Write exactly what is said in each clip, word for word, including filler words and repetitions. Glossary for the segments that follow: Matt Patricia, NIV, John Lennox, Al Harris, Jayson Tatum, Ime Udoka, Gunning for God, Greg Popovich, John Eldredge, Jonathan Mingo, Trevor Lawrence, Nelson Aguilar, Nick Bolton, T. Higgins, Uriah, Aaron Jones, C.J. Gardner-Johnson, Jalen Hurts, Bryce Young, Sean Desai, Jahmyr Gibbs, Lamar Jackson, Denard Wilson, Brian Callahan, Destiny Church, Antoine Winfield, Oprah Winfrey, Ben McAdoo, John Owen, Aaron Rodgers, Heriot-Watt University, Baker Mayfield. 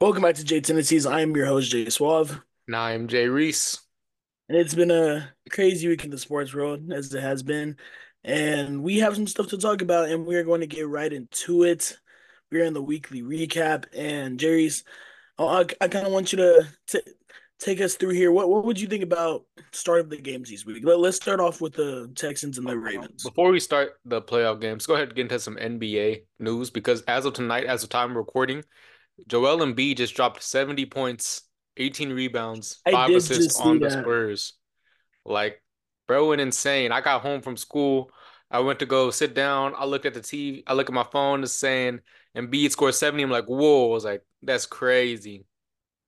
Welcome back to Jay Tendencies. I am your host, Jay Suave. And I am Jay Reese. And it's been a crazy week in the sports world, as it has been. And we have some stuff to talk about, and we're going to get right into it. We're in the weekly recap. And Jay Reese, I, I kind of want you to t- take us through here. What what would you think about start of the games this week? Let, let's start off with the Texans and the Ravens. Before we start the playoff games, go ahead and get into some N B A news, because as of tonight, as of time we're recording, Joel Embiid just dropped seventy points, eighteen rebounds, five assists on the Spurs. Like, bro, and insane. I got home from school. I went to go sit down. I looked at the T V. I look at my phone. It's saying Embiid scored seventy. I'm like, whoa. I was like, that's crazy.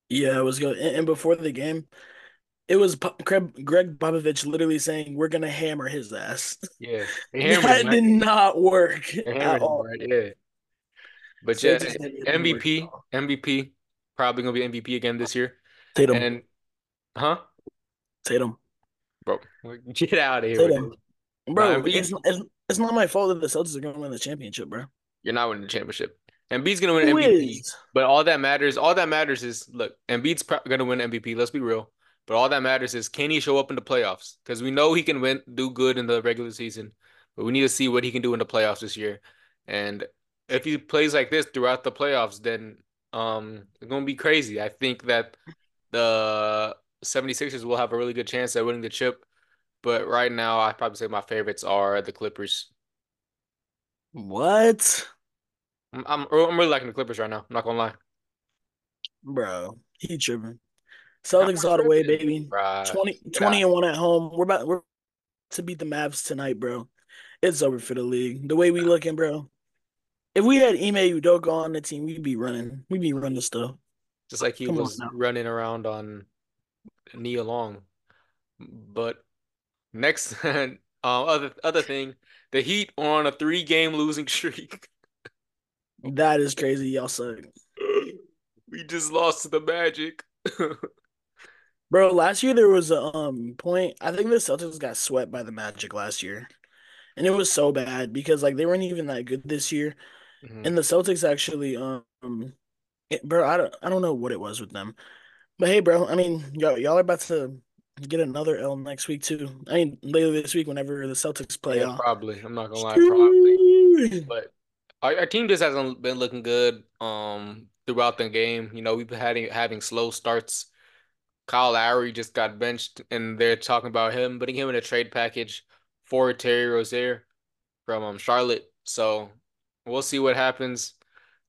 Yeah, it was good. And before the game, it was Greg Popovich literally saying, we're going to hammer his ass. Yeah. That did not work at all. Right, yeah. But yeah, M V P, M V P, probably gonna be M V P again this year. Tatum, and, huh? Tatum, bro, get out of here, Tatum. bro. Nah, it's, not, it's not my fault that the Celtics are gonna win the championship, bro. You're not winning the championship. Embiid's gonna win Who M V P, is? But all that matters, all that matters is look, Embiid's pro- gonna win M V P. Let's be real. But all that matters is, can he show up in the playoffs? Because we know he can win, do good in the regular season, but we need to see what he can do in the playoffs this year. And if he plays like this throughout the playoffs, then um, it's going to be crazy. I think that the 76ers will have a really good chance at winning the chip. But right now, I'd probably say my favorites are the Clippers. What? I'm I'm, I'm really liking the Clippers right now. I'm not going to lie. Bro, he tripping. Celtics all the way, baby. Right. twenty and one at home. We're about we're to beat the Mavs tonight, bro. It's over for the league. The way we looking, bro. If we had Ime Udoka on the team, we'd be running. We'd be running stuff. Just like he Come was running around on Nia Long. But next, uh, other other thing, the Heat are on a three-game losing streak. That is crazy. Y'all suck. We just lost to the Magic. Bro, last year there was a um point. I think the Celtics got swept by the Magic last year. And it was so bad because, like, they weren't even that good this year. Mm-hmm. And the Celtics actually, um, it, bro, I don't, I don't know what it was with them. But, hey, bro, I mean, y'all, y'all are about to get another L next week, too. I mean, later this week whenever the Celtics play. Yeah, probably. I'm not going to lie, probably. But our, our team just hasn't been looking good um, throughout the game. You know, we've been having, having slow starts. Kyle Lowry just got benched, and they're talking about him, putting him in a trade package for Terry Rozier from um, Charlotte. So we'll see what happens.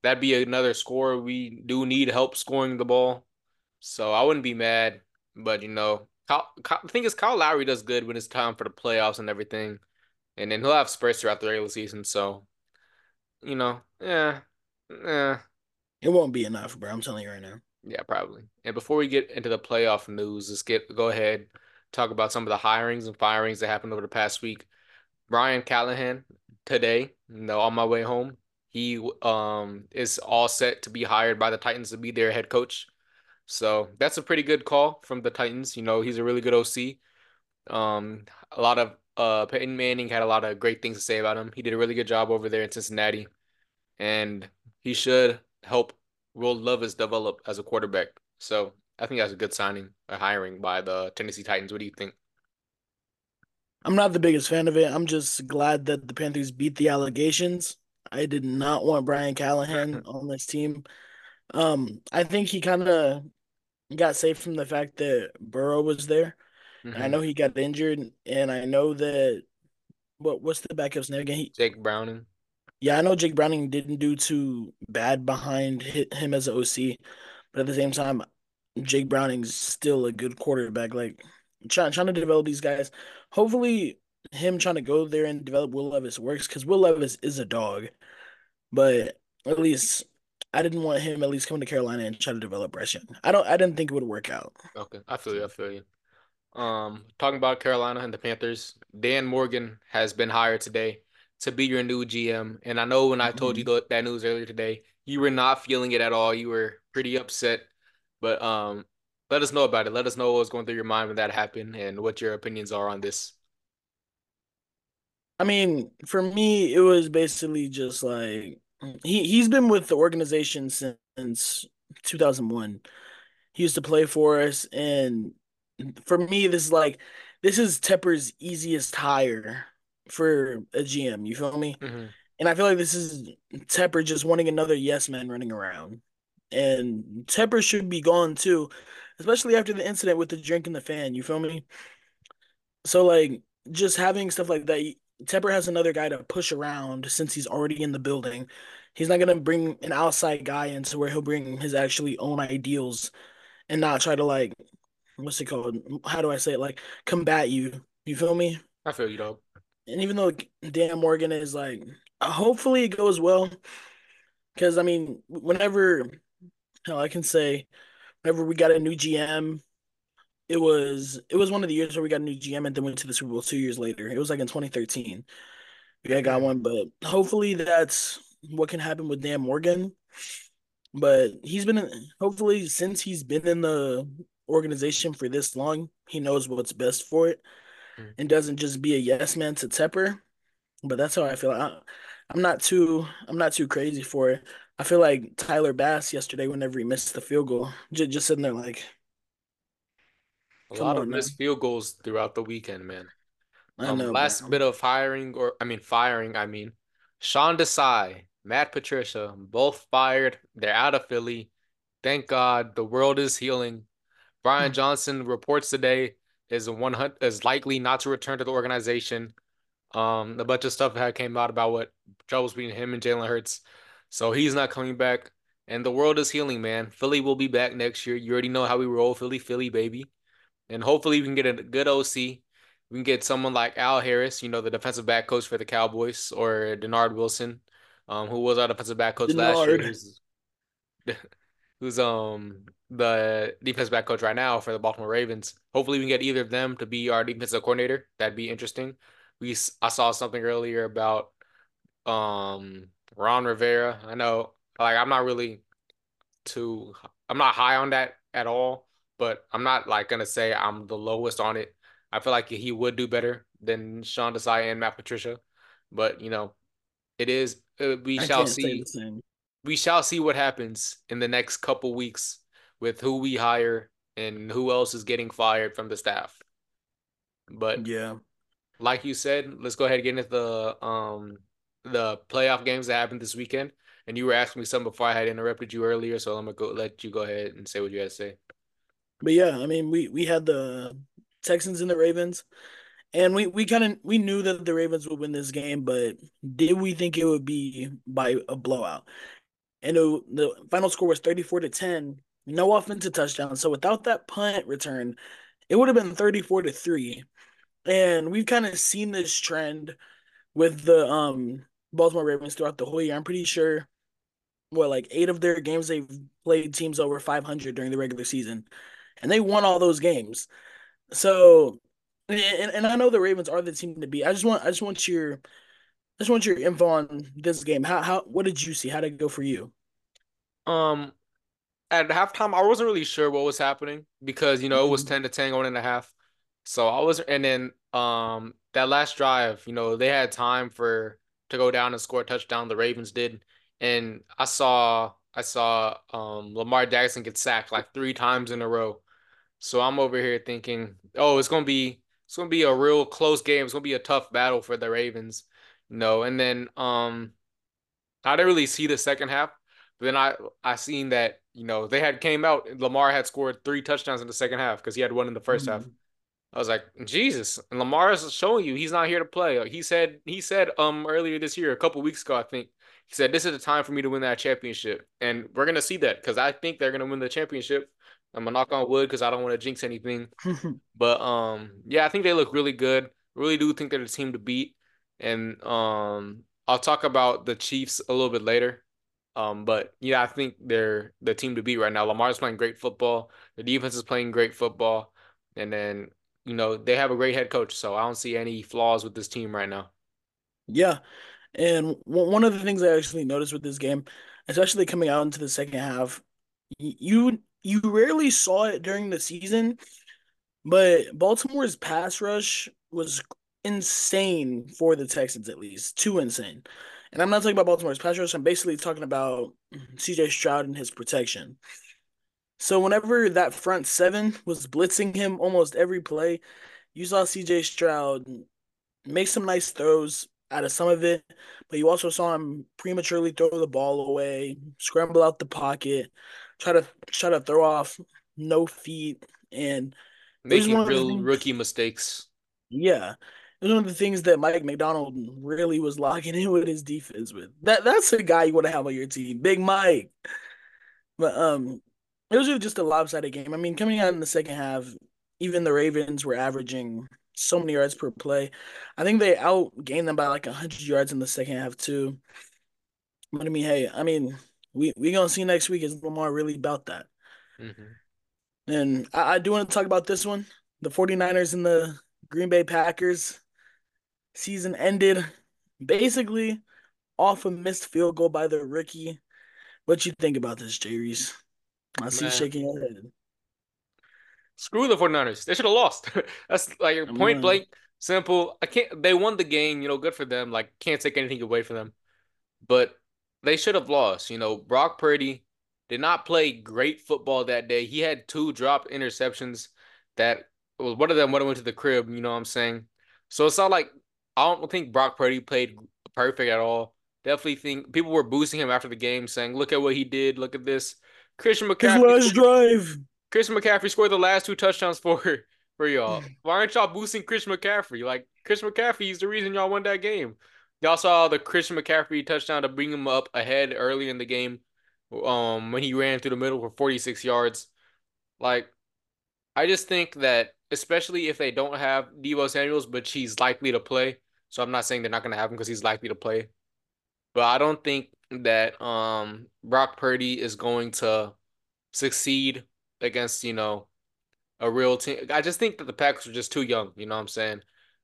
That'd be another score. We do need help scoring the ball. So I wouldn't be mad. But, you know, Kyle, Kyle, the thing is Kyle Lowry does good when it's time for the playoffs and everything. And then he'll have spurts throughout the regular season. So, you know, yeah. yeah. It won't be enough, bro. I'm telling you right now. Yeah, probably. And before we get into the playoff news, let's get go ahead. Talk about some of the hirings and firings that happened over the past week. Brian Callahan today, you know, on my way home, he um is all set to be hired by the Titans to be their head coach. So that's a pretty good call from the Titans. You know, he's a really good O C. Um, a lot of uh Peyton Manning had a lot of great things to say about him. He did a really good job over there in Cincinnati, and he should help Will Levis develop as a quarterback. So I think that's a good signing or hiring by the Tennessee Titans. What do you think? I'm not the biggest fan of it. I'm just glad that the Panthers beat the allegations. I did not want Brian Callahan on this team. Um, I think he kind of got saved from the fact that Burrow was there. Mm-hmm. I know he got injured, and I know that what what's the backup's name again? He, Jake Browning. Yeah, I know Jake Browning didn't do too bad behind him as an O C, but at the same time, Jake Browning's still a good quarterback. Like, trying trying to develop these guys. Hopefully, him trying to go there and develop Will Levis works, because Will Levis is a dog. But at least I didn't want him at least coming to Carolina and try to develop Bryce Young. I don't. I didn't think it would work out. Okay, I feel you. I feel you. Um, talking about Carolina and the Panthers, Dan Morgan has been hired today to be your new G M. And I know when I mm-hmm. told you the, that news earlier today, you were not feeling it at all. You were pretty upset. But um, let us know about it. Let us know what was going through your mind when that happened and what your opinions are on this. I mean, for me, it was basically just like he, he's been with the organization since two thousand one. He used to play for us, and for me, this is like this is Tepper's easiest hire for a G M. You feel me? Mm-hmm. And I feel like this is Tepper just wanting another yes man running around. And Tepper should be gone too, especially after the incident with the drink and the fan. You feel me? So, like, just having stuff like that, Tepper has another guy to push around since he's already in the building. He's not going to bring an outside guy in to where he'll bring his actually own ideals and not try to, like, what's it called? How do I say it? Like, combat you. You feel me? I feel you, dog. And even though Dan Morgan is, like, hopefully it goes well. Because, I mean, whenever, hell, I can say, whenever we got a new G M, it was it was one of the years where we got a new G M and then went to the Super Bowl two years later. It was like in twenty thirteen. Yeah, I got one, but hopefully that's what can happen with Dan Morgan. But he's been in, hopefully since he's been in the organization for this long, he knows what's best for it and doesn't just be a yes man to Tepper. But that's how I feel. I, I'm not too I'm not too crazy for it. I feel like Tyler Bass yesterday whenever he missed the field goal, just, just sitting there like, A Come lot on, of missed man. field goals throughout the weekend, man. Um, I know, last man. bit of hiring, or I mean firing, I mean, Sean Desai, Matt Patricia, both fired. They're out of Philly. Thank God, the world is healing. Brian Johnson reports today is one hundred is likely not to return to the organization. Um, a bunch of stuff had came out about what troubles between him and Jalen Hurts, so he's not coming back. And the world is healing, man. Philly will be back next year. You already know how we roll, Philly, Philly, baby. And hopefully we can get a good O C. We can get someone like Al Harris, you know, the defensive back coach for the Cowboys, or Denard Wilson, um, who was our defensive back coach Denard. last year. Who's, who's um the defensive back coach right now for the Baltimore Ravens. Hopefully we can get either of them to be our defensive coordinator. That'd be interesting. We I saw something earlier about um Ron Rivera. I know, like, I'm not really too – I'm not high on that at all. But I'm not, like, going to say I'm the lowest on it. I feel like he would do better than Sean Desai and Matt Patricia. But, you know, it is uh, – we I shall see. We shall see what happens in the next couple weeks with who we hire and who else is getting fired from the staff. But, yeah, like you said, let's go ahead and get into the, um, the playoff games that happened this weekend. And you were asking me something before I had interrupted you earlier, so I'm going to go let you go ahead and say what you had to say. But, yeah, I mean, we, we had the Texans and the Ravens, and we, we kind of we knew that the Ravens would win this game, but did we think it would be by a blowout? And it, the final score was thirty-four to ten, no offensive touchdown. So without that punt return, it would have been thirty-four to three. And we've kind of seen this trend with the um Baltimore Ravens throughout the whole year. I'm pretty sure, what, like eight of their games they've played teams over five hundred during the regular season. And they won all those games. So, and, and I know the Ravens are the team to beat. I just want, I just want your, I just want your info on this game. How, how, what did you see? How did it go for you? Um, at halftime, I wasn't really sure what was happening because, you know, it was ten to ten, one and a half. So I was, and then um, that last drive, you know, they had time for to go down and score a touchdown. The Ravens did, and I saw. I saw um, Lamar Jackson get sacked like three times in a row. So I'm over here thinking, oh, it's going to be it's going to be a real close game. It's going to be a tough battle for the Ravens. You know, and then um, I didn't really see the second half. But then I, I seen that, you know, they had came out. Lamar had scored three touchdowns in the second half because he had one in the first mm-hmm. half. I was like, Jesus. And Lamar is showing you he's not here to play. He said he said um earlier this year, a couple weeks ago, I think, he said, this is the time for me to win that championship. And we're going to see that because I think they're going to win the championship. I'm going to knock on wood because I don't want to jinx anything. But, um, yeah, I think they look really good. Really do think they're the team to beat. And um, I'll talk about the Chiefs a little bit later. Um, but, yeah, I think they're the team to beat right now. Lamar's playing great football. The defense is playing great football. And then, you know, they have a great head coach. So I don't see any flaws with this team right now. Yeah. And one of the things I actually noticed with this game, especially coming out into the second half, you you rarely saw it during the season, but Baltimore's pass rush was insane for the Texans, at least. Too insane. And I'm not talking about Baltimore's pass rush. I'm basically talking about C J Stroud and his protection. So whenever that front seven was blitzing him almost every play, you saw C J Stroud make some nice throws out of some of it, but you also saw him prematurely throw the ball away, scramble out the pocket, try to try to throw off no feet, and making real rookie mistakes. Yeah. It was one of the things that Mike McDonald really was locking in with his defense with. That that's the guy you want to have on your team, Big Mike. But um, it was really just a lopsided game. I mean, coming out in the second half, even the Ravens were averaging so many yards per play. I think they outgained them by like one hundred yards in the second half too. But I mean, hey, I mean, we we gonna see next week, is Lamar really about that? Mm-hmm. And I, I do want to talk about this one, the 49ers and the Green Bay Packers. Season ended basically off a missed field goal by the rookie. What you think about this, Jreese? I see Man. you shaking your head. Screw the 49ers. They should have lost. That's like your point blank, simple. I can't. They won the game. You know, good for them. Like, can't take anything away from them. But they should have lost. You know, Brock Purdy did not play great football that day. He had two dropped interceptions. That was one of them when it went to the crib. You know what I'm saying? So it's not like. I don't think Brock Purdy played perfect at all. Definitely think people were boosting him after the game, saying, "Look at what he did. Look at this." Christian McCaffrey. His last drive. Christian McCaffrey scored the last two touchdowns for for y'all. Why aren't y'all boosting Christian McCaffrey? Like, Christian McCaffrey is the reason y'all won that game. Y'all saw the Christian McCaffrey touchdown to bring him up ahead early in the game, um, when he ran through the middle for forty-six yards. Like, I just think that, especially if they don't have Deebo Samuels, but he's likely to play. So I'm not saying they're not going to have him because he's likely to play. But I don't think that um, Brock Purdy is going to succeed against, you know, a real team. I just think that the Packers are just too young, you know what I'm saying?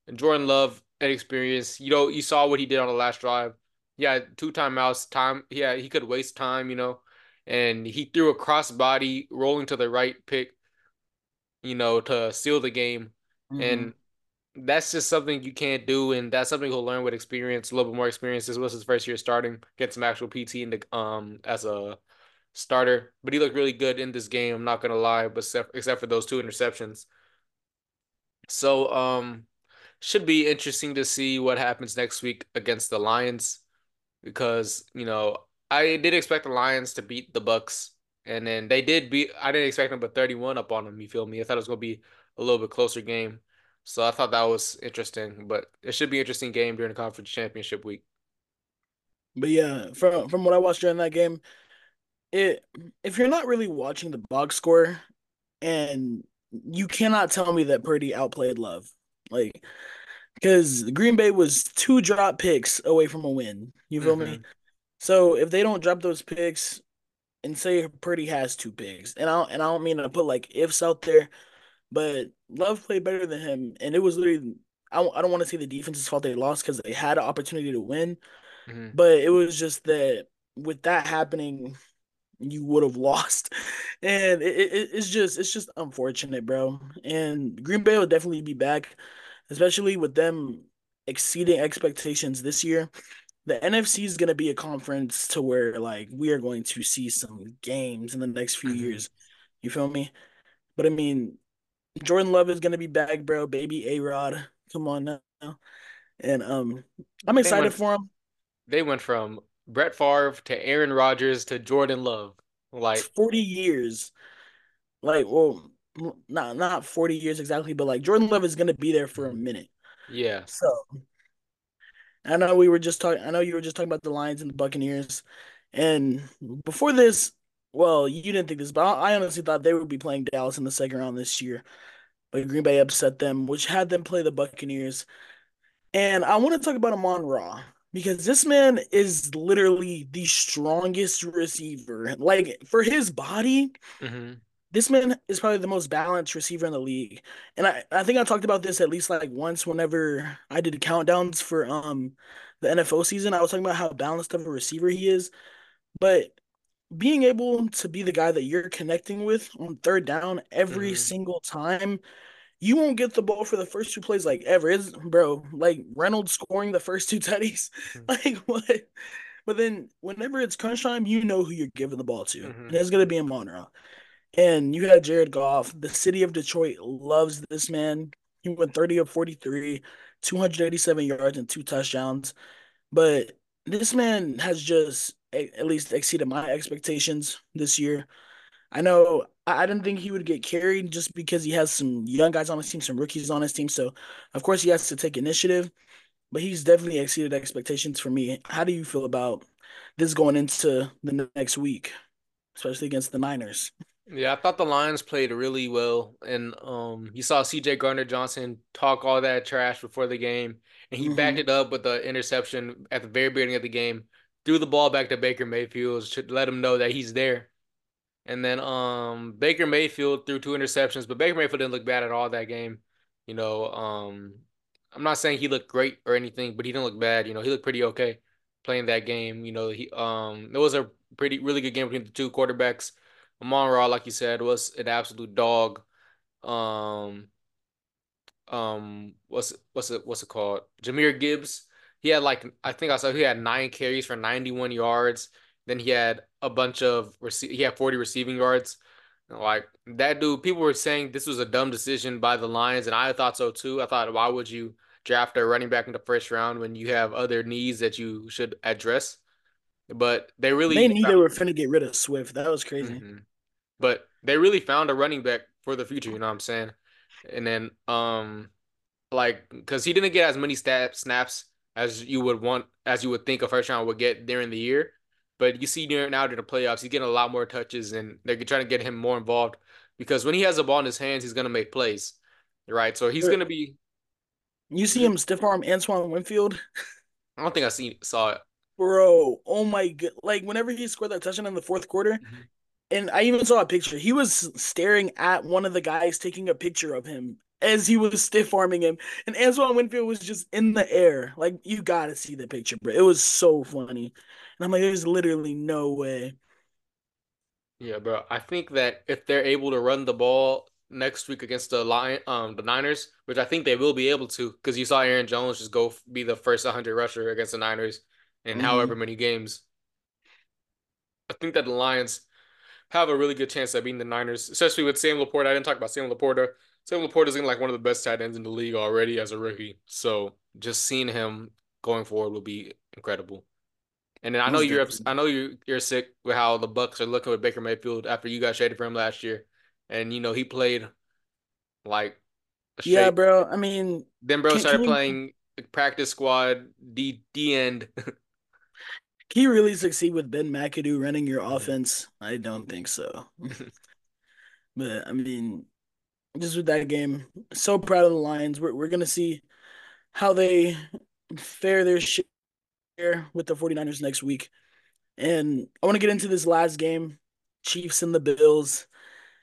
And Jordan Love, inexperienced. You know, you saw what he did on the last drive. Yeah, two timeouts, time. Yeah, he could waste time, you know. And he threw a crossbody rolling to the right pick, you know, to seal the game. Mm-hmm. And that's just something you can't do, and that's something he'll learn with experience, a little bit more experience. This was his first year starting, get some actual P T in the, um as a starter. But he looked really good in this game, I'm not going to lie, but except, except for those two interceptions. So um, should be interesting to see what happens next week against the Lions because, you know, I did expect the Lions to beat the Bucks, and then they did beat – I didn't expect them but thirty-one up on them, you feel me? I thought it was going to be a little bit closer game. So I thought that was interesting, but it should be an interesting game during the conference championship week. But yeah, from from what I watched during that game, it if you're not really watching the box score, and you cannot tell me that Purdy outplayed Love, like, because Green Bay was two drop picks away from a win. You feel mm-hmm. me? So if they don't drop those picks, and say Purdy has two picks, and I don't, and I don't mean to put like ifs out there. But Love played better than him, and it was literally – I don't want to say the defense's fault they lost because they had an opportunity to win, mm-hmm. but it was just that with that happening, you would have lost. And it, it, it's just it's just unfortunate, bro. And Green Bay will definitely be back, especially with them exceeding expectations this year. The N F C is going to be a conference to where, like, we are going to see some games in the next few mm-hmm. years. You feel me? But, I mean – Jordan Love is gonna be back, bro. Baby A-Rod, come on now, and um, I'm excited went, for him. They went from Brett Favre to Aaron Rodgers to Jordan Love, like it's forty years. Like, well, not not forty years exactly, but like Jordan Love is gonna be there for a minute. Yeah. So, I know we were just talking. I know you were just talking about the Lions and the Buccaneers, and before this. Well, you didn't think this, but I honestly thought they would be playing Dallas in the second round this year. But Green Bay upset them, which had them play the Buccaneers. And I want to talk about Amon Ra because this man is literally the strongest receiver. Like, for his body, mm-hmm. this man is probably the most balanced receiver in the league. And I, I think I talked about this at least, like, once whenever I did countdowns for um the N F L season. I was talking about how balanced of a receiver he is. But – being able to be the guy that you're connecting with on third down every mm-hmm. single time, you won't get the ball for the first two plays like ever. It's, bro, like Reynolds scoring the first two tutties. Mm-hmm. Like, what? But then whenever it's crunch time, you know who you're giving the ball to. Mm-hmm. And it's going to be a Monroe. And you had Jared Goff. The city of Detroit loves this man. He went thirty of forty-three, two hundred eighty-seven yards and two touchdowns. But this man has just at least exceeded my expectations this year. I know I didn't think he would get carried just because he has some young guys on his team, some rookies on his team. So, of course, he has to take initiative. But he's definitely exceeded expectations for me. How do you feel about this going into the next week, especially against the Niners? Yeah, I thought the Lions played really well, and um, you saw C J Gardner-Johnson talk all that trash before the game, and he mm-hmm. backed it up with the interception at the very beginning of the game, threw the ball back to Baker Mayfield to let him know that he's there. And then um, Baker Mayfield threw two interceptions, but Baker Mayfield didn't look bad at all that game. You know, um, I'm not saying he looked great or anything, but he didn't look bad. You know, he looked pretty okay playing that game. You know, he um, it was a pretty really good game between the two quarterbacks. Amon Ra, like you said, was an absolute dog. Um, um, what's what's it what's it called? Jahmyr Gibbs. He had like I think I saw he had nine carries for ninety-one yards. Then he had a bunch of rece- he had forty receiving yards. Like that dude, people were saying this was a dumb decision by the Lions, and I thought so too. I thought, why would you draft a running back in the first round when you have other needs that you should address? But they really they knew found... they were finna get rid of Swift. That was crazy. Mm-hmm. But they really found a running back for the future. You know what I'm saying? And then, um, like, because he didn't get as many stab- snaps as you would want, as you would think a first round would get during the year. But you see during now during the playoffs, he's getting a lot more touches, and they're trying to get him more involved because when he has the ball in his hands, he's gonna make plays, right? So he's gonna be. You see him stiff arm Antoine Winfield. I don't think I seen saw it. Bro, oh my God. Like, whenever he scored that touchdown in the fourth quarter, mm-hmm. and I even saw a picture, he was staring at one of the guys taking a picture of him as he was stiff-arming him, and Antoine Winfield was just in the air. Like, you got to see the picture, bro. It was so funny. And I'm like, there's literally no way. Yeah, bro. I think that if they're able to run the ball next week against the Lion, um, the Niners, which I think they will be able to, because you saw Aaron Jones just go be the first one hundred rusher against the Niners. In mm-hmm. however many games. I think that the Lions have a really good chance at beating the Niners, especially with Sam LaPorta. I didn't talk about Sam LaPorta. Sam LaPorta is like one of the best tight ends in the league already as a rookie. So just seeing him going forward will be incredible. And then I know He's you're different. I know you're you're sick with how the Bucks are looking with Baker Mayfield after you got traded for him last year, and you know he played like a yeah, shape. bro. I mean, then bro can, started can you... playing practice squad D D end. He really succeed with Ben McAdoo running your offense? I don't think so. But, I mean, just with that game, so proud of the Lions. We're, we're going to see how they fare their share with the 49ers next week. And I want to get into this last game, Chiefs and the Bills.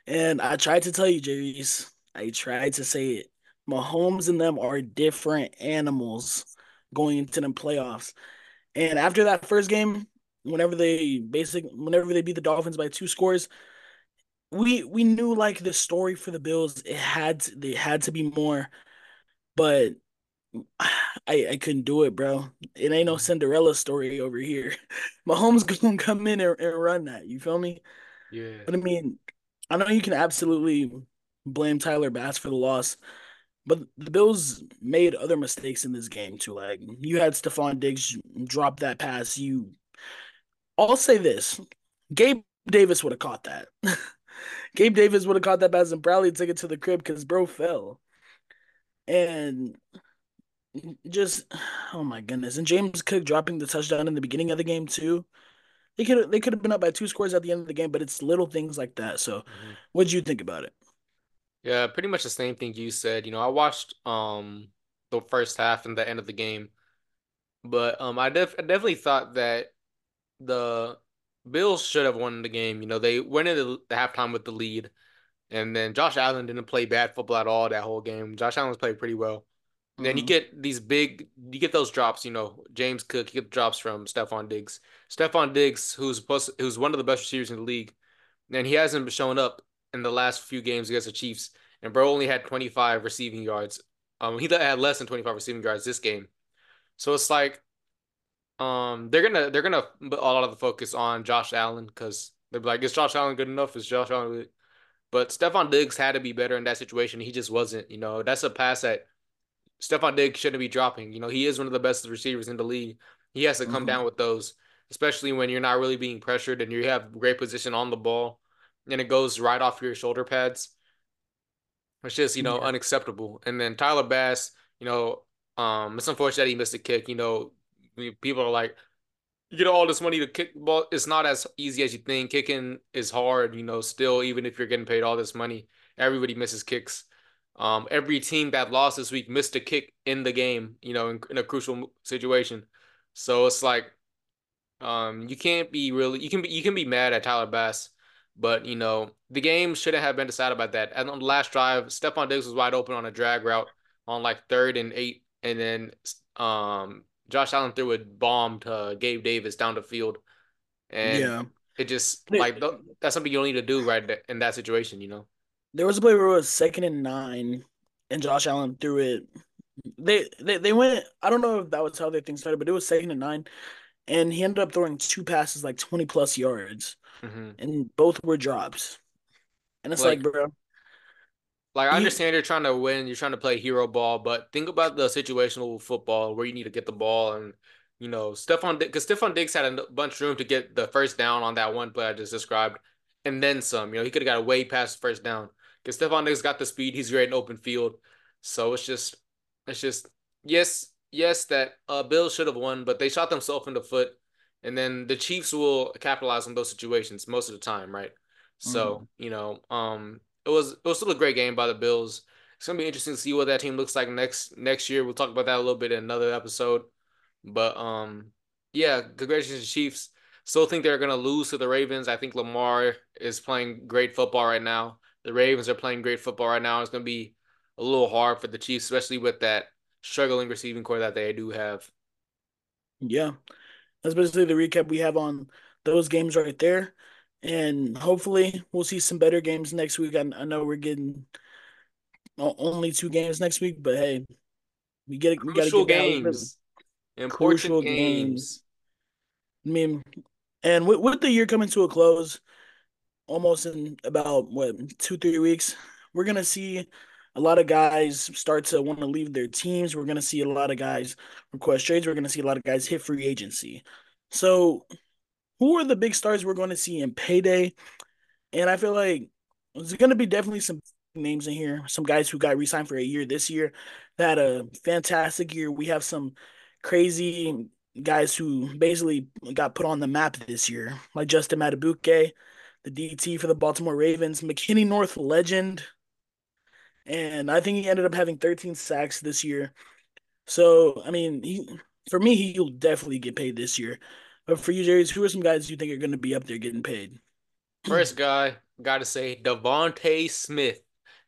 And I tried to tell you, Jreese, I tried to say it. Mahomes and them are different animals going into the playoffs. And after that first game, whenever they basic, whenever they beat the Dolphins by two scores, we we knew like the story for the Bills. It had to, they had to be more, but I I couldn't do it, bro. It ain't no Cinderella story over here. Mahomes gonna come in and, and run that. You feel me? Yeah. But I mean, I know you can absolutely blame Tyler Bass for the loss. But the Bills made other mistakes in this game too. Like, you had Stephon Diggs drop that pass. You, I'll say this: Gabe Davis would have caught that. Gabe Davis would have caught that pass and probably took it to the crib because bro fell. And just, oh my goodness! And James Cook dropping the touchdown in the beginning of the game too. They could they could have been up by two scores at the end of the game, but it's little things like that. So, mm-hmm. what'd you think about it? Yeah, pretty much the same thing you said. You know, I watched um the first half and the end of the game, but um I, def- I definitely thought that the Bills should have won the game. You know, they went into the halftime with the lead, and then Josh Allen didn't play bad football at all that whole game. Josh Allen was playing pretty well. Mm-hmm. Then you get these big, you get those drops. You know, James Cook, you get drops from Stephon Diggs. Stephon Diggs, who's supposed to, who's one of the best receivers in the league, and he hasn't shown up in the last few games against the Chiefs, and bro only had twenty-five receiving yards. Um, he had less than twenty-five receiving yards this game. So it's like, um, they're gonna they're gonna put a lot of the focus on Josh Allen because they're like, is Josh Allen good enough? Is Josh Allen good? But Stephon Diggs had to be better in that situation. He just wasn't. You know, that's a pass that Stephon Diggs shouldn't be dropping. You know, he is one of the best receivers in the league. He has to come mm-hmm. down with those, especially when you're not really being pressured and you have great position on the ball and it goes right off your shoulder pads. It's just, you know, yeah. unacceptable. And then Tyler Bass, you know, um, it's unfortunate that he missed a kick. You know, people are like, you get all this money to kick the ball. It's not as easy as you think. Kicking is hard, you know, still, even if you're getting paid all this money, everybody misses kicks. Um, every team that lost this week missed a kick in the game, you know, in, in a crucial situation. So it's like, um, you can't be really, you can be, you can be mad at Tyler Bass, but you know, the game shouldn't have been decided by that. And on the last drive, Stephon Diggs was wide open on a drag route on like third and eight. And then, um, Josh Allen threw a bomb to Gabe Davis down the field. And yeah. it just, like, that's something you don't need to do right in that situation, you know? There was a play where it was second and nine, and Josh Allen threw it. They, they, they went, I don't know if that was how their thing started, but it was second and nine, and he ended up throwing two passes, like, twenty-plus yards, mm-hmm. and both were drops. And it's like, like bro. Like, I understand you're trying to win, you're trying to play hero ball, but think about the situational football where you need to get the ball. And, you know, Stephon Diggs, because Stephon Diggs had a bunch of room to get the first down on that one play I just described, and then some. You know, he could have got way past the first down. Because Stephon Diggs got the speed, he's great in open field. So it's just, it's just, yes, yes, that uh, Bills should have won, but they shot themselves in the foot. And then the Chiefs will capitalize on those situations most of the time, right? Mm-hmm. So, you know, um, It was it was still a great game by the Bills. It's gonna be interesting to see what that team looks like next next year. We'll talk about that a little bit in another episode. But um, yeah, congratulations to the Chiefs. Still think they're gonna lose to the Ravens. I think Lamar is playing great football right now. The Ravens are playing great football right now. It's gonna be a little hard for the Chiefs, especially with that struggling receiving core that they do have. Yeah, that's basically the recap we have on those games right there. And hopefully we'll see some better games next week. I, I know we're getting only two games next week, but hey, we get it. Crucial games. Important games. I mean, and with, with the year coming to a close, almost in about, what, two, three weeks, we're going to see a lot of guys start to want to leave their teams. We're going to see a lot of guys request trades. We're going to see a lot of guys hit free agency. So – who are the big stars we're going to see in payday? And I feel like there's going to be definitely some names in here, some guys who got re-signed for a year this year that had a fantastic year. We have some crazy guys who basically got put on the map this year, like Justin Matabuke, the D T for the Baltimore Ravens, McKinney North legend. And I think he ended up having thirteen sacks this year. So, I mean, he, for me, he'll definitely get paid this year. But for you, Jreese, who are some guys you think are going to be up there getting paid? First guy, got to say, DeVonta Smith.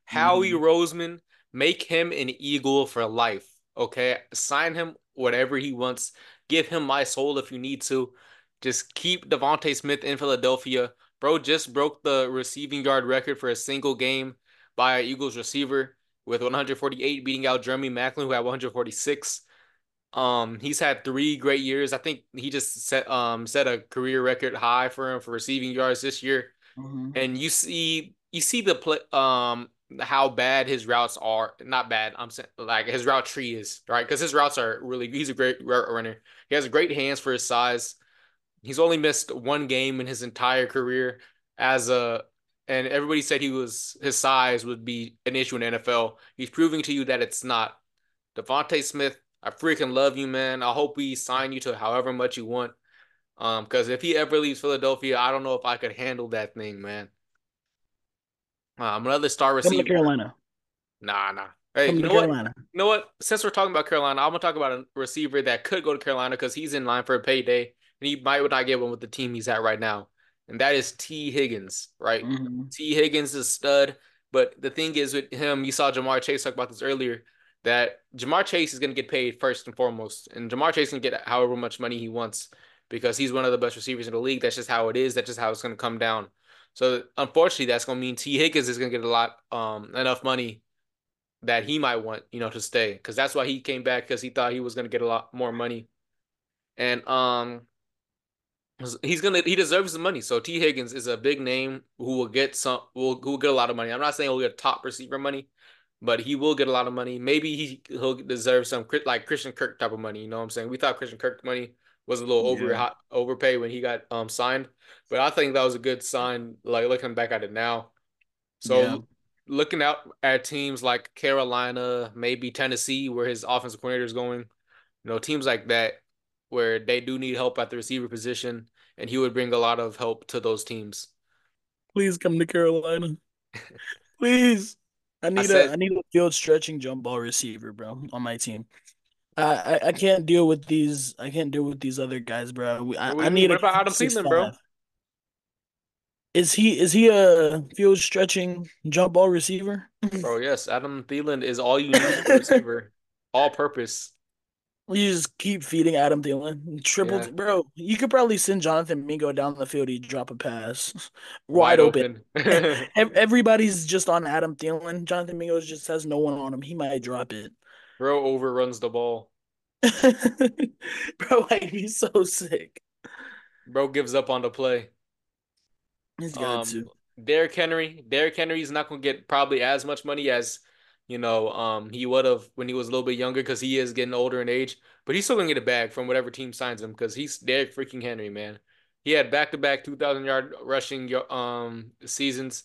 Howie mm-hmm. Roseman, make him an Eagle for life, okay? Sign him whatever he wants. Give him my soul if you need to. Just keep DeVonta Smith in Philadelphia. Bro just broke the receiving yard record for a single game by an Eagles receiver with one hundred forty-eight, beating out Jeremy Maclin, who had one hundred forty-six. Um, he's had three great years. I think he just set um set a career record high for him for receiving yards this year. Mm-hmm. And you see, you see the play, um how bad his routes are. Not bad. I'm saying like his route tree is right because his routes are really. He's a great route runner. He has great hands for his size. He's only missed one game in his entire career as a. And everybody said he was his size would be an issue in the N F L. He's proving to you that it's not. DeVonta Smith. I freaking love you, man. I hope we sign you to however much you want. Um, because if he ever leaves Philadelphia, I don't know if I could handle that thing, man. Um, another star receiver. Come to Carolina. Nah, nah. Hey, Come you know Carolina. What? You know what? Since we're talking about Carolina, I'm gonna talk about a receiver that could go to Carolina because he's in line for a payday, and he might not get one with the team he's at right now, and that is T. Higgins, right? Mm-hmm. T. Higgins is stud, but the thing is with him, you saw Ja'mar Chase talk about this earlier. That Ja'mar Chase is going to get paid first and foremost. And Ja'mar Chase can get however much money he wants because he's one of the best receivers in the league. That's just how it is. That's just how it's going to come down. So unfortunately, that's going to mean T. Higgins is going to get a lot, um, enough money that he might want, you know, to stay, because that's why he came back, because he thought he was going to get a lot more money, and um, he's gonna he deserves the money. So T. Higgins is a big name who will get some, will who will get a lot of money. I'm not saying he'll get top receiver money, but he will get a lot of money. Maybe he he'll deserve some like Christian Kirk type of money. You know what I'm saying? We thought Christian Kirk money was a little over yeah. overpay when he got um signed, but I think that was a good sign. Like looking back at it now, so. Yeah. Looking out at teams like Carolina, maybe Tennessee, where his offensive coordinator is going, you know, teams like that where they do need help at the receiver position, and he would bring a lot of help to those teams. Please come to Carolina. Please. I need I said, a I need a field stretching jump ball receiver, bro, on my team. I, I, I can't deal with these I can't deal with these other guys, bro. I, what I need what about Adam Thielen, bro? Is he is he a field stretching jump ball receiver? Oh yes, Adam Thielen is all you need for a receiver, all purpose. You just keep feeding Adam Thielen triple, yeah. bro. You could probably send Jonathan Mingo down the field. He'd drop a pass wide, wide open. open. Everybody's just on Adam Thielen. Jonathan Mingo just has no one on him. He might drop it. Bro overruns the ball. Bro, I'd be so sick. Bro gives up on the play. He's got um, to. Derrick Henry. Derrick Henry's not going to get probably as much money as, you know, um he would have when he was a little bit younger, because he is getting older in age. But he's still going to get a bag from whatever team signs him, because he's Derrick freaking Henry, man. He had back-to-back two thousand yard rushing um seasons.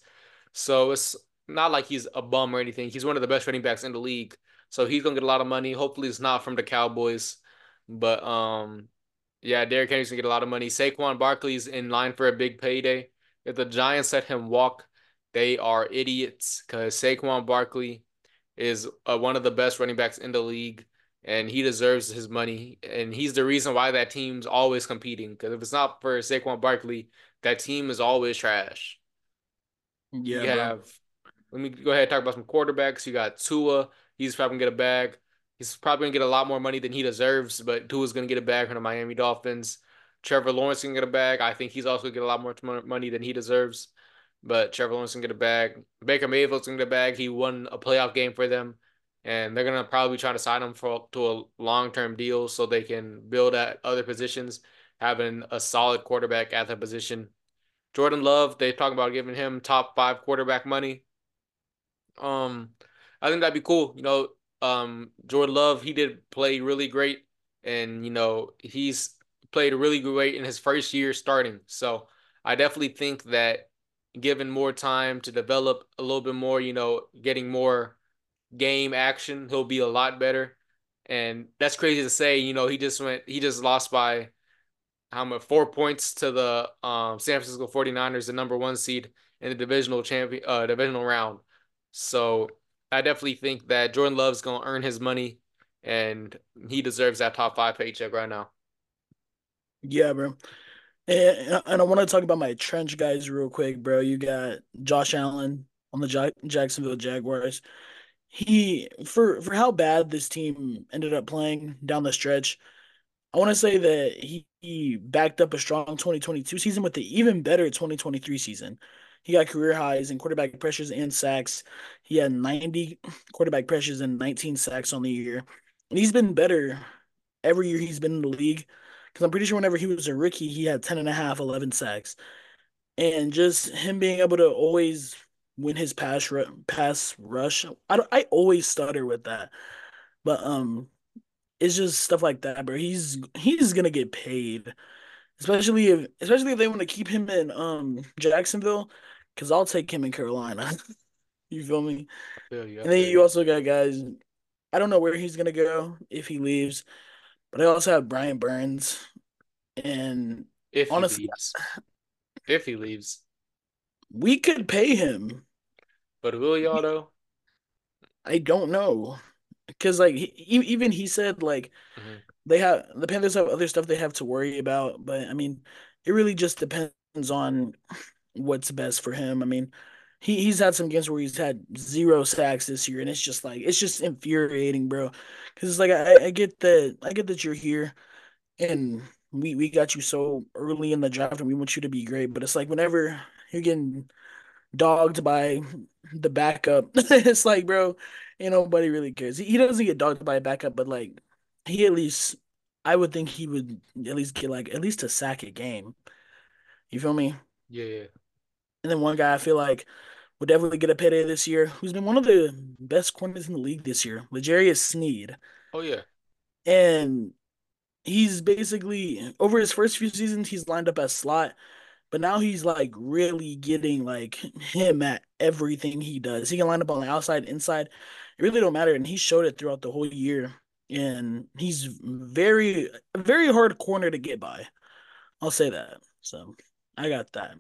So it's not like he's a bum or anything. He's one of the best running backs in the league. So he's going to get a lot of money. Hopefully it's not from the Cowboys. But, um yeah, Derrick Henry's going to get a lot of money. Saquon Barkley's in line for a big payday. If the Giants let him walk, they are idiots, because Saquon Barkley is uh, one of the best running backs in the league, and he deserves his money. And he's the reason why that team's always competing, because if it's not for Saquon Barkley, that team is always trash. Yeah. You have, let me go ahead and talk about some quarterbacks. You got Tua. He's probably going to get a bag. He's probably going to get a lot more money than he deserves, but Tua's going to get a bag from the Miami Dolphins. Trevor Lawrence can get a bag. I think he's also going to get a lot more money than he deserves. But Trevor Lawrence can get a bag. Baker Mayfield's going to get a bag. He won a playoff game for them. And they're going to probably try to sign him for, to a long-term deal so they can build at other positions, having a solid quarterback at that position. Jordan Love, they talk about giving him top five quarterback money. Um, I think that'd be cool. You know, um, Jordan Love, he did play really great. And, you know, he's played really great in his first year starting. So I definitely think that given more time to develop a little bit more, you know, getting more game action, he'll be a lot better. And that's crazy to say, you know, he just went, he just lost by how much, four points to the um, San Francisco forty-niners, the number one seed in the divisional champion, uh, divisional round. So I definitely think that Jordan Love's going to earn his money, and he deserves that top five paycheck right now. Yeah, bro. And, and I want to talk about my trench guys real quick, bro. You got Josh Allen on the Jack- Jacksonville Jaguars. He, for, for how bad this team ended up playing down the stretch, I want to say that he, he backed up a strong twenty twenty-two season with an even better twenty twenty-three season. He got career highs in quarterback pressures and sacks. He had ninety quarterback pressures and nineteen sacks on the year. And he's been better every year he's been in the league. Because I'm pretty sure whenever he was a rookie, he had ten and a half, eleven sacks. And just him being able to always win his pass, ru- pass rush. I, don't, I always stutter with that. But um, it's just stuff like that, bro. He's he's going to get paid, especially if especially if they want to keep him in um Jacksonville, because I'll take him in Carolina. You feel me? Yeah, yeah, and then yeah. You also got guys, I don't know where he's going to go if he leaves. But I also have Brian Burns, and if honestly, he leaves. if he leaves, we could pay him. But will y'all though? I don't know, because like he, even he said like mm-hmm. they have the Panthers have other stuff they have to worry about. But I mean, it really just depends on what's best for him. I mean, he he's had some games where he's had zero sacks this year, and it's just like it's just infuriating, bro. Because it's like I, I get that I get that you're here, and we, we got you so early in the draft, and we want you to be great. But it's like whenever You're getting dogged by the backup. It's like, bro, ain't nobody really cares. He doesn't get dogged by a backup, but, like, he at least – I would think he would at least get, like, at least a sack a game. You feel me? Yeah, yeah. And then one guy I feel like would definitely get a payday this year, who's been one of the best corners in the league this year, L'Jarius Sneed. Oh, yeah. And he's basically – over his first few seasons, he's lined up as slot. But now he's, like, really getting, like, him at everything he does. He can line up on the outside, inside. It really don't matter, and he showed it throughout the whole year. And he's very, very hard corner to get by. I'll say that. So, I got that.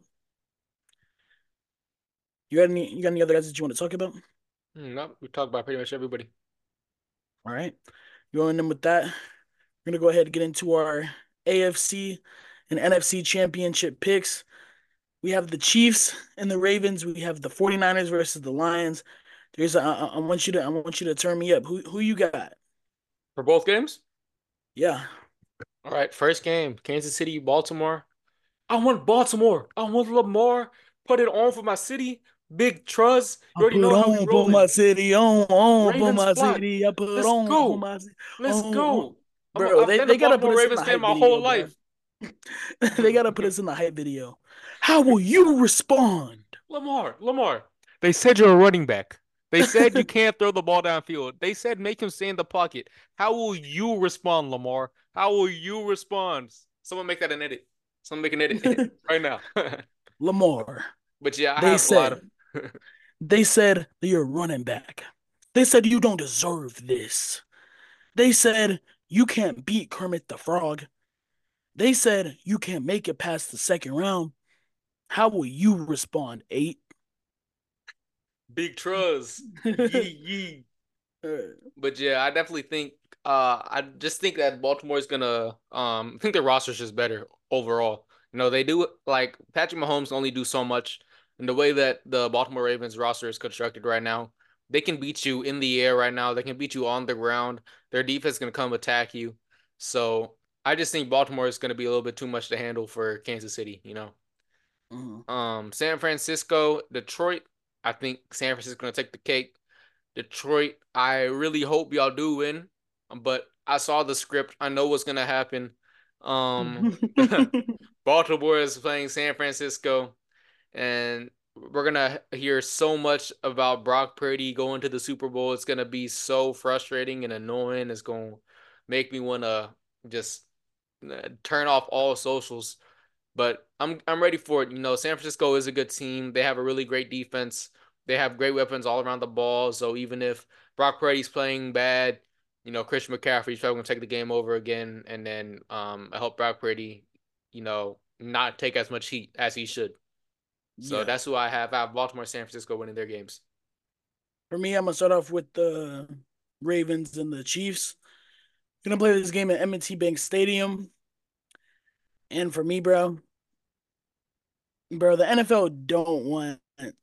You got any, you got any other guys that you want to talk about? No, we talked about pretty much everybody. All right. Going in with that, we're going to go ahead and get into our A F C and N F C championship picks. We have the Chiefs and the Ravens. We have the 49ers versus the Lions. There's a, I, I want you to I want you to turn me up. Who who you got? For both games? Yeah. All right, first game, Kansas City, Baltimore. I want Baltimore. I want Lamar. Put it on for my city. Big trust. You already know how we roll. Put my city on, on, Ravens put my block. City. I put Let's on, go. My city. Let's on, go. Bro, I've they, they got to put Ravens game my whole life. They gotta put us in the hype video. How will you respond? Lamar, Lamar. They said you're a running back. They said you can't throw the ball downfield. They said make him stay in the pocket. How will you respond, Lamar? How will you respond? Someone make that an edit. Someone make an edit right now. Lamar. But yeah, I they have said, a lot of they said you're a running back. They said you don't deserve this. They said you can't beat Kermit the Frog. They said you can't make it past the second round. How will you respond, eight? Big trust. Yee, yee. But, yeah, I definitely think uh, – I just think that Baltimore is going to um, – I think their roster is just better overall. You know, they do – like, Patrick Mahomes only do so much. And the way that the Baltimore Ravens roster is constructed right now, they can beat you in the air right now. They can beat you on the ground. Their defense is going to come attack you. So – I just think Baltimore is going to be a little bit too much to handle for Kansas City, you know. Mm-hmm. Um, San Francisco, Detroit, I think San Francisco is going to take the cake. Detroit, I really hope y'all do win, but I saw the script. I know what's going to happen. Um, Baltimore is playing San Francisco, and we're going to hear so much about Brock Purdy going to the Super Bowl. It's going to be so frustrating and annoying. It's going to make me want to just – turn off all socials, but I'm I'm ready for it. You know, San Francisco is a good team. They have a really great defense. They have great weapons all around the ball. So even if Brock Purdy's playing bad, you know, Christian McCaffrey's probably gonna take the game over again, and then um help Brock Purdy, you know, not take as much heat as he should. So yeah. That's who I have. I have Baltimore, San Francisco winning their games. For me, I'm gonna start off with the Ravens and the Chiefs. Gonna play this game at M and T Bank Stadium. And for me, bro, bro, the N F L don't want the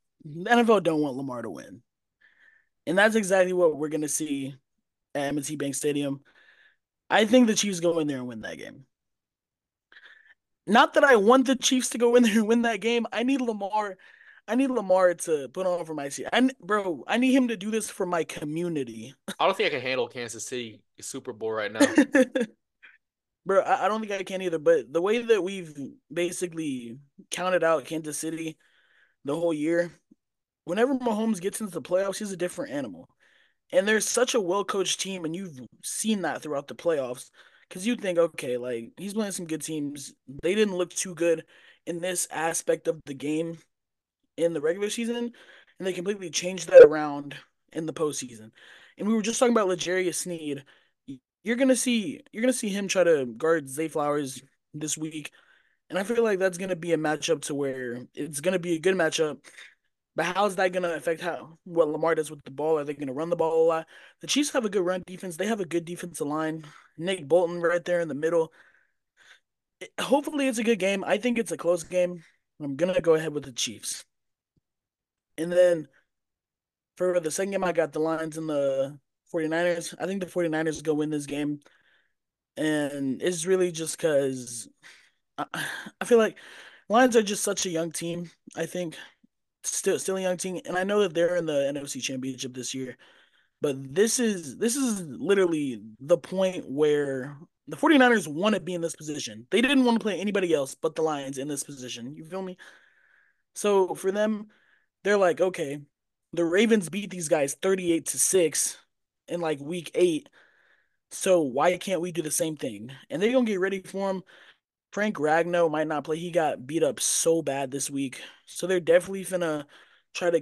N F L don't want Lamar to win. And that's exactly what we're gonna see at M and T Bank Stadium. I think the Chiefs go in there and win that game. Not that I want the Chiefs to go in there and win that game. I need Lamar, I need Lamar to put on for my seat. I, bro, I need him to do this for my community. I don't think I can handle Kansas City Super Bowl right now. Bro, I, I don't think I can either. But the way that we've basically counted out Kansas City the whole year, whenever Mahomes gets into the playoffs, he's a different animal. And they're such a well-coached team, and you've seen that throughout the playoffs. Because you think, okay, like, he's playing some good teams. They didn't look too good in this aspect of the game in the regular season, and they completely changed that around in the postseason. And we were just talking about L'Jarius Sneed. You're gonna see, you're gonna see him try to guard Zay Flowers this week, and I feel like that's gonna be a matchup to where it's gonna be a good matchup. But how is that gonna affect how what Lamar does with the ball? Are they gonna run the ball a lot? The Chiefs have a good run defense. They have a good defensive line. Nick Bolton right there in the middle. It, hopefully, it's a good game. I think it's a close game. I'm gonna go ahead with the Chiefs. And then for the second game, I got the Lions and the 49ers. I think the 49ers go win this game. And it's really just because I, I feel like Lions are just such a young team, I think. Still still a young team. And I know that they're in the N F C Championship this year. But this is this is literally the point where the 49ers want to be in this position. They didn't want to play anybody else but the Lions in this position. You feel me? So for them, they're like, okay, the Ravens beat these guys thirty-eight to six in like week eight. So why can't we do the same thing? And they're going to get ready for him. Frank Ragnow might not play. He got beat up so bad this week. So they're definitely finna try to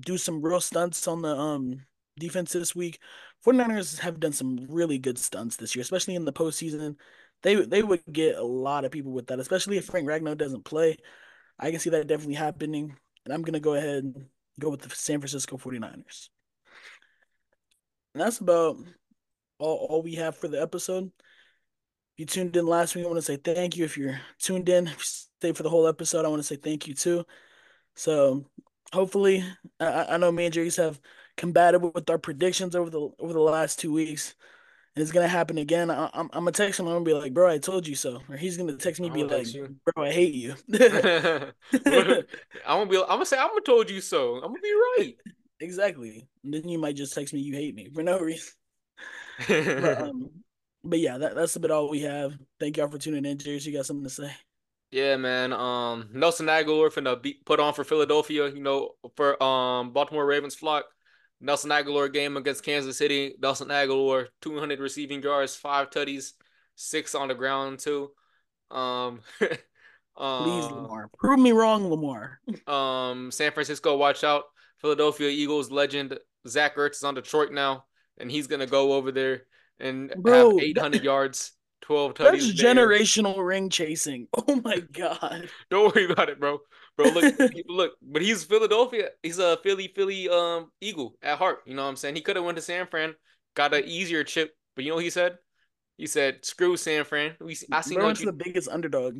do some real stunts on the um defense this week. 49ers have done some really good stunts this year, especially in the postseason. They they would get a lot of people with that, especially if Frank Ragnow doesn't play. I can see that definitely happening. And I'm going to go ahead and go with the San Francisco 49ers. And that's about all, all we have for the episode. If you tuned in last week, I want to say thank you. If you're tuned in, if you stayed for the whole episode, I want to say thank you too. So hopefully, I, I know me and Jreese have combated with our predictions over the over the last two weeks, and it's gonna happen again. I, I'm I'm gonna text him. I'm gonna be like, "Bro, I told you so," or he's gonna text me and be like, you. "Bro, I hate you." I'm gonna be. I'm gonna say, "I'm gonna told you so." I'm gonna be right. Exactly. And then you might just text me, "You hate me" for no reason. but, um, But yeah, that, that's about all we have. Thank y'all for tuning in. Jreese, you got something to say? Yeah, man. Um, Nelson Aguilar finna be put on for Philadelphia. You know, for um Baltimore Ravens flock. Nelson Aguilar game against Kansas City. Nelson Aguilar, two hundred receiving yards, five tutties, six on the ground too. Um, um, Please, Lamar, prove me wrong, Lamar. um, San Francisco, watch out. Philadelphia Eagles legend Zach Ertz is on Detroit now, and he's gonna go over there and Bro, have eight hundred that, yards, twelve touchdowns. That's there. Generational ring chasing. Oh my god! Don't worry about it, bro. Bro, look, look. But he's Philadelphia. He's a Philly, Philly, um, Eagle at heart. You know what I'm saying? He could have went to San Fran, got an easier chip. But you know what he said? He said, "Screw San Fran." We I seen bro, you... the biggest underdog.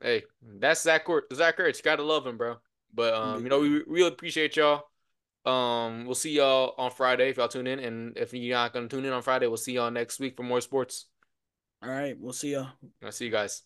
Hey, that's Zach Ertz. Zach Ertz, gotta love him, bro. But um, you know, we really appreciate y'all. Um, we'll see y'all on Friday if y'all tune in, and if you're not gonna tune in on Friday, we'll see y'all next week for more sports. All right, we'll see y'all. I'll see you guys.